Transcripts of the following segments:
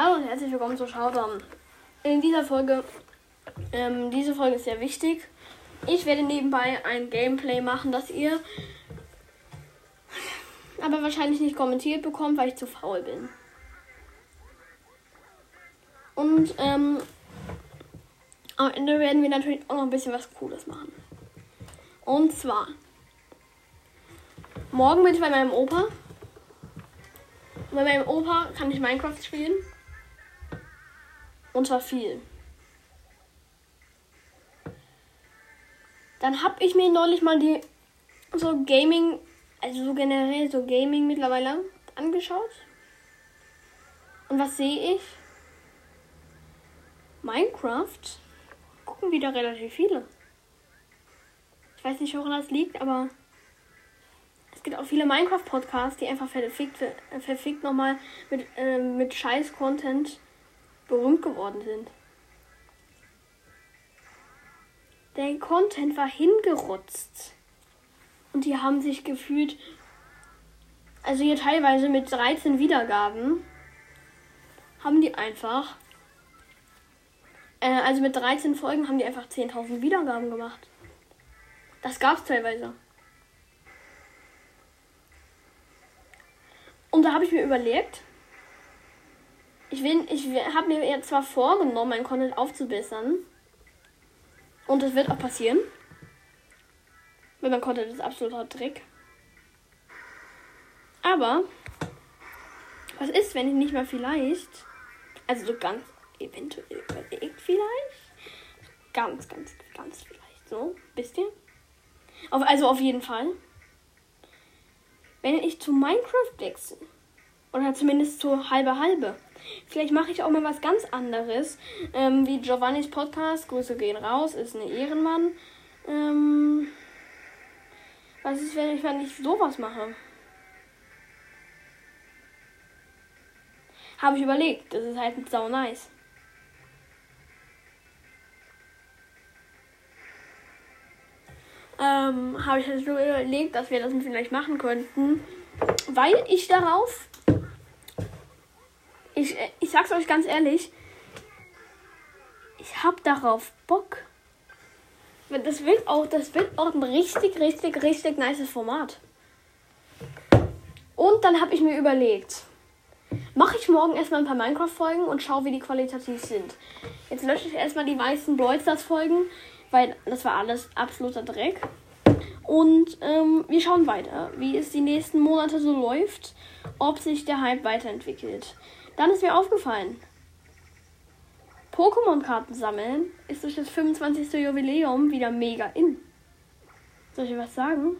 Hallo und herzlich willkommen zu Showdown. In dieser Folge, diese Folge ist sehr wichtig. Ich werde nebenbei ein Gameplay machen, das ihr aber wahrscheinlich nicht kommentiert bekommt, weil ich zu faul bin. Und am Ende werden wir natürlich auch noch ein bisschen was Cooles machen. Und zwar, morgen bin ich bei meinem Opa. Und bei meinem Opa kann ich Minecraft spielen. Und zwar viel. Dann habe ich mir neulich mal die so Gaming, also so generell so Gaming mittlerweile angeschaut. Und was sehe ich? Minecraft gucken wieder relativ viele. Ich weiß nicht, woran das liegt, aber es gibt auch viele Minecraft-Podcasts, die einfach verfickt nochmal mit Scheiß-Content berühmt geworden sind. Der Content war hingerotzt. Und die haben sich gefühlt, also hier teilweise mit 13 Wiedergaben, haben die einfach, also mit 13 Folgen haben die einfach 10.000 Wiedergaben gemacht. Das gab's teilweise. Und da habe ich mir überlegt, ich habe mir jetzt zwar vorgenommen, meinen Content aufzubessern. Und das wird auch passieren. Weil mein Content ist absoluter Dreck. Aber, was ist, wenn ich nicht mal vielleicht, also so ganz eventuell überlegt vielleicht, ganz vielleicht so, wisst ihr? Auf jeden Fall. Wenn ich zu Minecraft wechsle, oder zumindest zu halbe, vielleicht mache ich auch mal was ganz anderes, wie Giovannis Podcast, Grüße gehen raus, ist ein Ehrenmann. Was ist, wenn ich mal nicht sowas mache? Habe ich überlegt, das ist halt sau nice. Habe ich jetzt nur überlegt, dass wir das vielleicht machen könnten, weil ich darauf, ich sag's euch ganz ehrlich, ich hab darauf Bock. Das wird auch ein richtig nices Format. Und dann habe ich mir überlegt, mache ich morgen erstmal ein paar Minecraft-Folgen und schaue, wie die qualitativ sind. Jetzt lösche ich erstmal die meisten Brawl Stars-Folgen, weil das war alles absoluter Dreck. Und wir schauen weiter, wie es die nächsten Monate so läuft, ob sich der Hype weiterentwickelt. Dann ist mir aufgefallen, Pokémon-Karten sammeln ist durch das 25. Jubiläum wieder mega in. Soll ich was sagen?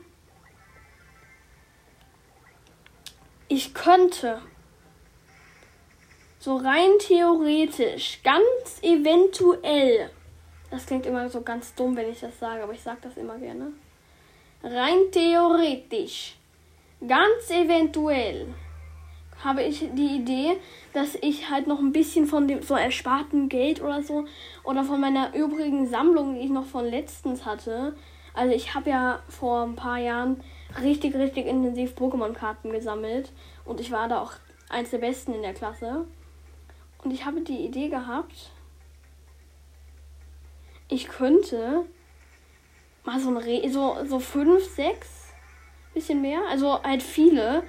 Ich könnte so rein theoretisch, ganz eventuell, das klingt immer so ganz dumm, wenn ich das sage, aber ich sage das immer gerne. Rein theoretisch, ganz eventuell, habe ich die Idee, dass ich halt noch ein bisschen von dem so ersparten Geld oder so, oder von meiner übrigen Sammlung, die ich noch von letztens hatte. Also ich habe ja vor ein paar Jahren richtig intensiv Pokémon-Karten gesammelt. Und ich war da auch eins der Besten in der Klasse. Und ich habe die Idee gehabt, ich könnte mal so 5, 6, bisschen mehr, also halt viele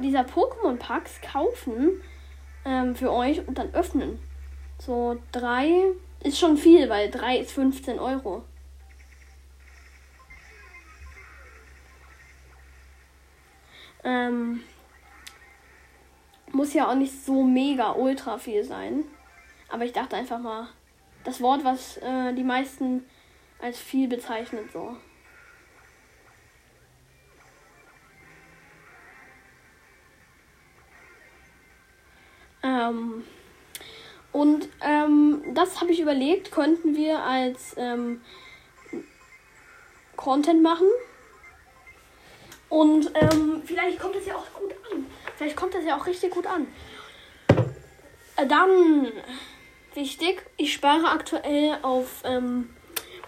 dieser Pokémon-Packs kaufen für euch und dann öffnen. So 3 ist schon viel, weil 3 ist 15 Euro. Muss ja auch nicht so mega ultra viel sein. Aber ich dachte einfach mal, das Wort, was die meisten als viel bezeichnet, so. Das habe ich überlegt, könnten wir als Content machen. Und vielleicht kommt das ja auch gut an. Vielleicht kommt das ja auch richtig gut an. Dann, wichtig, ich spare aktuell auf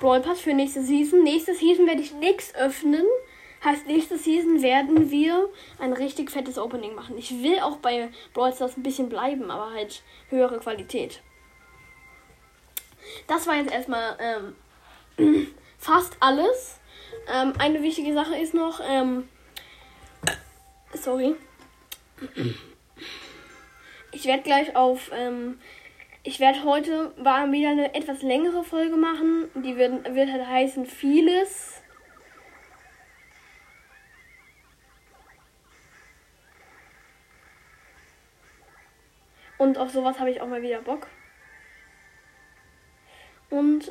Brawl Pass für nächste Season. Nächste Season werde ich nichts öffnen, Heißt, nächste Season werden wir ein richtig fettes Opening machen. Ich will auch bei Brawl Stars ein bisschen bleiben, aber halt höhere Qualität. Das war jetzt erstmal fast alles. Eine wichtige Sache ist noch, sorry. Ich werde gleich auf, ich werde heute wieder eine etwas längere Folge machen. Die wird halt heißen Vieles. Und auf sowas habe ich auch mal wieder Bock. Und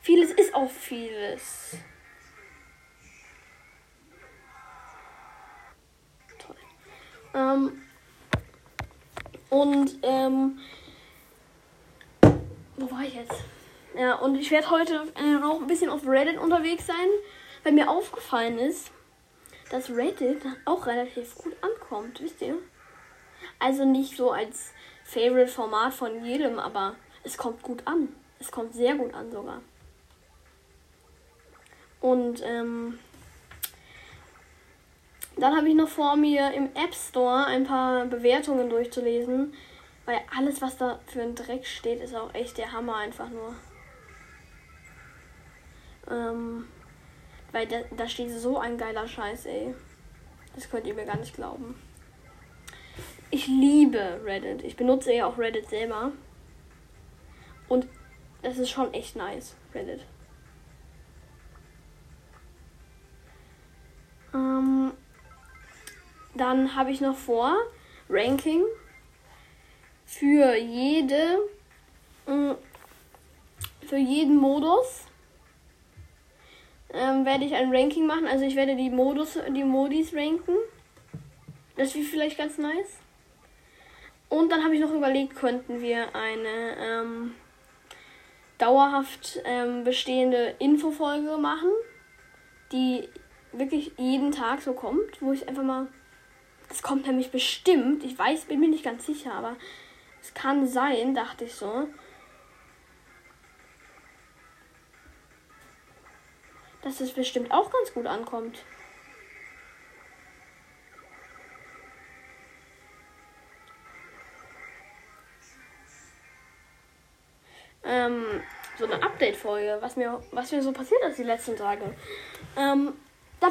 vieles ist auch vieles. Toll. Wo war ich jetzt? Ja, und ich werde heute auch ein bisschen auf Reddit unterwegs sein, weil mir aufgefallen ist, dass Reddit auch relativ gut ankommt, wisst ihr? Also nicht so als Favorite-Format von jedem, aber es kommt gut an. Es kommt sehr gut an sogar. Und dann habe ich noch vor, mir im App Store ein paar Bewertungen durchzulesen, weil alles, was da für ein Dreck steht, ist auch echt der Hammer einfach nur. Weil da steht so ein geiler Scheiß, ey. Das könnt ihr mir gar nicht glauben. Ich liebe Reddit. Ich benutze ja auch Reddit selber. Und das ist schon echt nice, Reddit. Dann habe ich noch vor, Ranking für jeden Modus werde ich ein Ranking machen. Also ich werde die Modis ranken. Das ist vielleicht ganz nice. Und dann habe ich noch überlegt, könnten wir eine dauerhaft bestehende Infofolge machen, die wirklich jeden Tag so kommt, wo ich einfach mal, das kommt nämlich bestimmt, ich weiß, bin mir nicht ganz sicher, aber es kann sein, dachte ich so, dass es bestimmt auch ganz gut ankommt. So eine Update-Folge, was mir so passiert ist die letzten Tage. Dann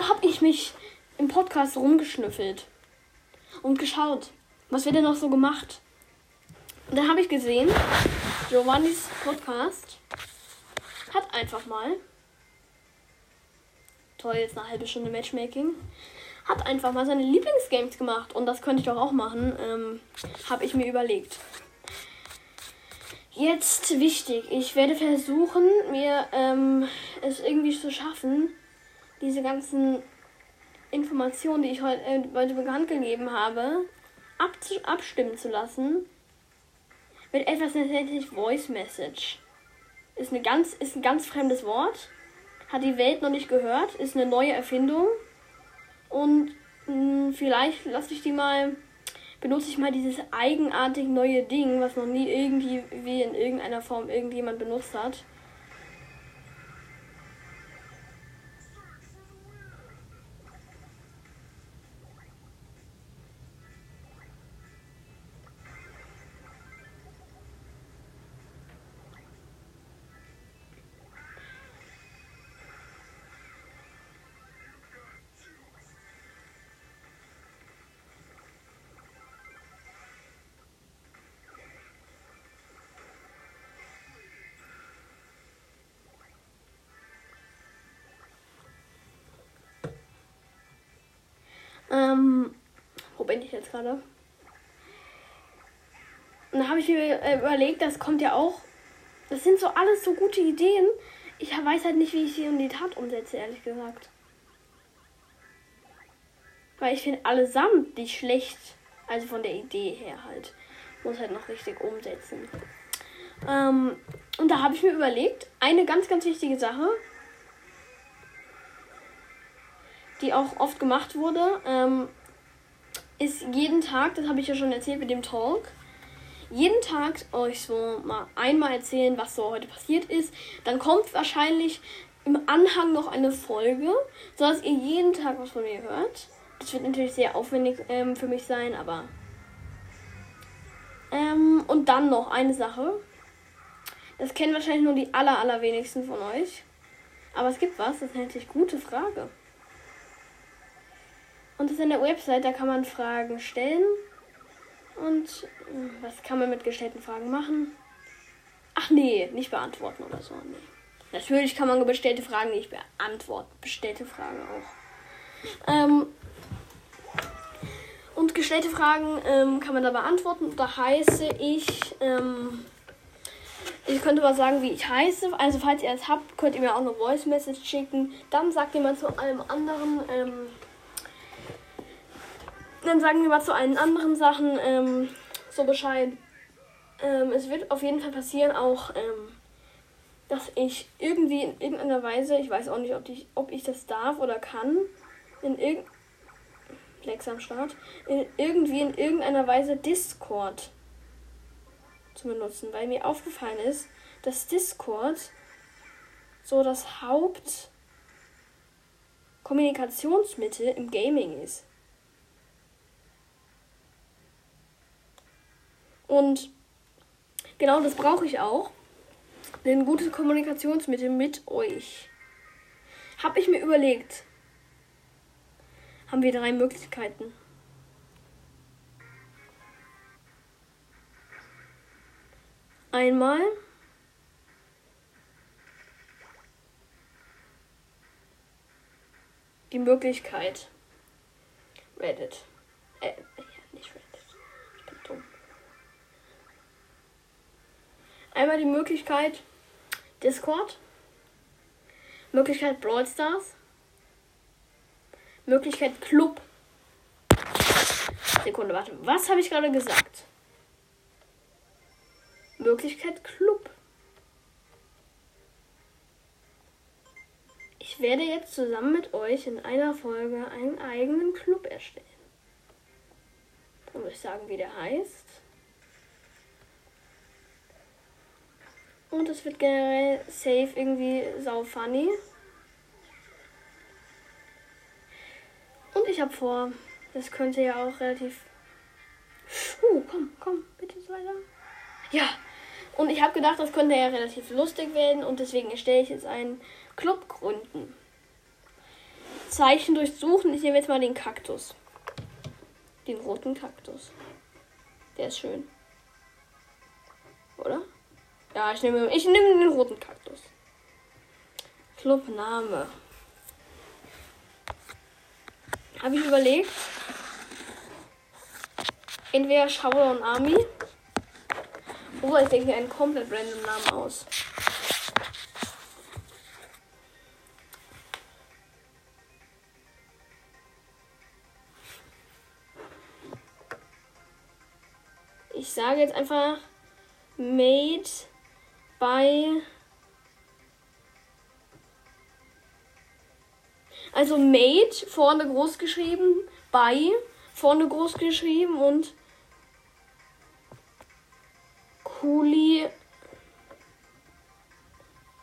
habe ich mich im Podcast rumgeschnüffelt und geschaut, was wird denn noch so gemacht. Und dann habe ich gesehen, Giovannis Podcast hat einfach mal, toll, jetzt eine halbe Stunde Matchmaking, hat einfach mal seine Lieblingsgames gemacht. Und das könnte ich doch auch machen, habe ich mir überlegt. Jetzt wichtig, ich werde versuchen, mir es irgendwie zu schaffen, diese ganzen Informationen, die ich heute bekannt gegeben habe, abstimmen zu lassen mit etwas, das nennt sich Voice Message. Ist ein ganz fremdes Wort, hat die Welt noch nicht gehört, ist eine neue Erfindung und vielleicht benutze ich mal dieses eigenartig neue Ding, was noch nie irgendwie wie in irgendeiner Form irgendjemand benutzt hat. Wo bin ich jetzt gerade? Und da habe ich mir überlegt, das kommt ja auch. Das sind so alles so gute Ideen. Ich weiß halt nicht, wie ich sie in die Tat umsetze, ehrlich gesagt. Weil ich finde allesamt nicht schlecht. Also von der Idee her halt. Muss halt noch richtig umsetzen. Und da habe ich mir überlegt, eine ganz, ganz wichtige Sache, die auch oft gemacht wurde, ist jeden Tag, das habe ich ja schon erzählt mit dem Talk, jeden Tag euch so mal einmal erzählen, was so heute passiert ist. Dann kommt wahrscheinlich im Anhang noch eine Folge, sodass ihr jeden Tag was von mir hört. Das wird natürlich sehr aufwendig für mich sein, aber... und dann noch eine Sache. Das kennen wahrscheinlich nur die allerwenigsten von euch. Aber es gibt was, das ist eine natürlich gute Frage. Und das ist an der Website, da kann man Fragen stellen. Und was kann man mit gestellten Fragen machen? Ach nee, nicht beantworten oder so. Nee. Natürlich kann man bestellte Fragen nicht beantworten. Bestellte Fragen auch. Und gestellte Fragen kann man da beantworten. Da heiße ich... ich könnte mal sagen, wie ich heiße. Also falls ihr es habt, könnt ihr mir auch eine Voice Message schicken. Dann sagt ihr mal zu allem anderen... dann sagen wir mal zu allen anderen Sachen so Bescheid. Es wird auf jeden Fall passieren auch, dass ich irgendwie in irgendeiner Weise, ich weiß auch nicht, ob ich das darf oder kann, in irgendeiner Weise Discord zu benutzen, weil mir aufgefallen ist, dass Discord so das Hauptkommunikationsmittel im Gaming ist. Und genau das brauche ich auch. Ein gutes Kommunikationsmittel mit euch. Habe ich mir überlegt. Haben wir 3 Möglichkeiten. Einmal die Möglichkeit Reddit. Nicht Reddit. Ich bin dumm. Einmal die Möglichkeit Discord, Möglichkeit Brawl Stars, Möglichkeit Club. Sekunde, warte. Was habe ich gerade gesagt? Möglichkeit Club. Ich werde jetzt zusammen mit euch in einer Folge einen eigenen Club erstellen. Dann würde ich sagen, wie der heißt. Und es wird generell safe irgendwie sau funny. Und ich habe vor, das könnte ja auch relativ... komm, bitte so weiter. Ja, und ich habe gedacht, das könnte ja relativ lustig werden. Und deswegen erstelle ich jetzt einen Club gründen. Zeichen durchsuchen. Ich nehme jetzt mal den Kaktus. Den roten Kaktus. Der ist schön. Oder? Ja, ich nehme den roten Kaktus. Clubname. Habe ich überlegt. Entweder Schauer und Army. Oder ich denke mir einen komplett random Namen aus. Ich sage jetzt einfach Made bei... Also made, vorne groß geschrieben, bei, vorne groß geschrieben und Kuli,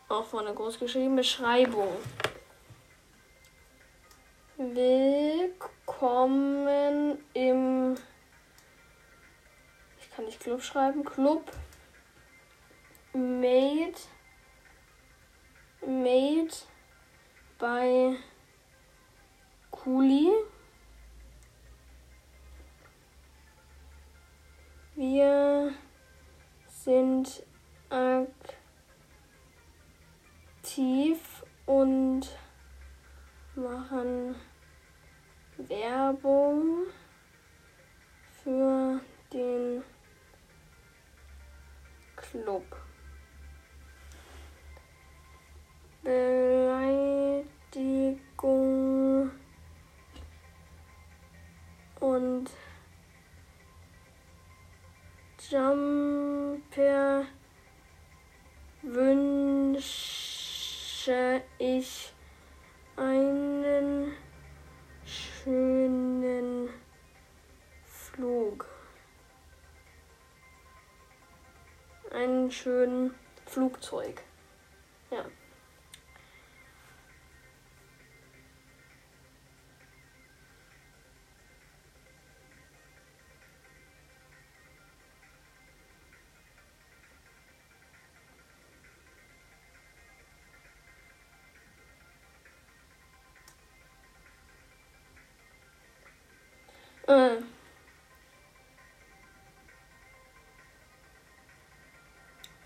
auch vorne groß geschrieben, Beschreibung. Willkommen im... Ich kann nicht Club schreiben, Club. Made bei Kuli. Wir sind aktiv und machen Werbung für den Club. Beleidigung und Jumper wünsche ich einen schönen Flug. Einen schönen Flugzeug. Ja.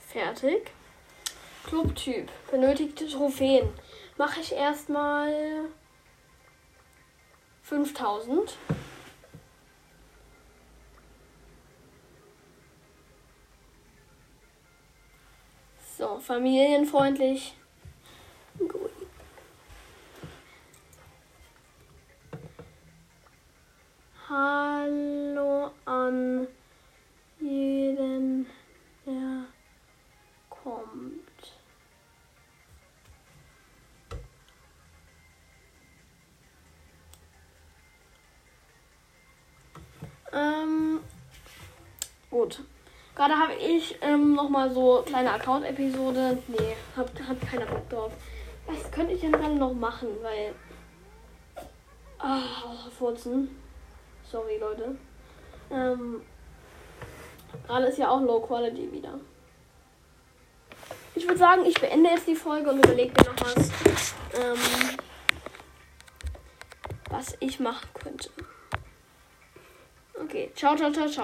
Fertig. Clubtyp. Benötigte Trophäen. Mache ich erstmal 5000. So, familienfreundlich. Gut. Hallo an jeden, der kommt. Gut. Gerade habe ich nochmal so kleine Account-Episode. Nee, hab keiner Bock drauf. Was könnte ich denn dann noch machen? Weil. Ach, Furzen. Sorry, Leute. Gerade ist ja auch Low Quality wieder. Ich würde sagen, ich beende jetzt die Folge und überlege mir noch was, was ich machen könnte. Okay, ciao, ciao, ciao, ciao.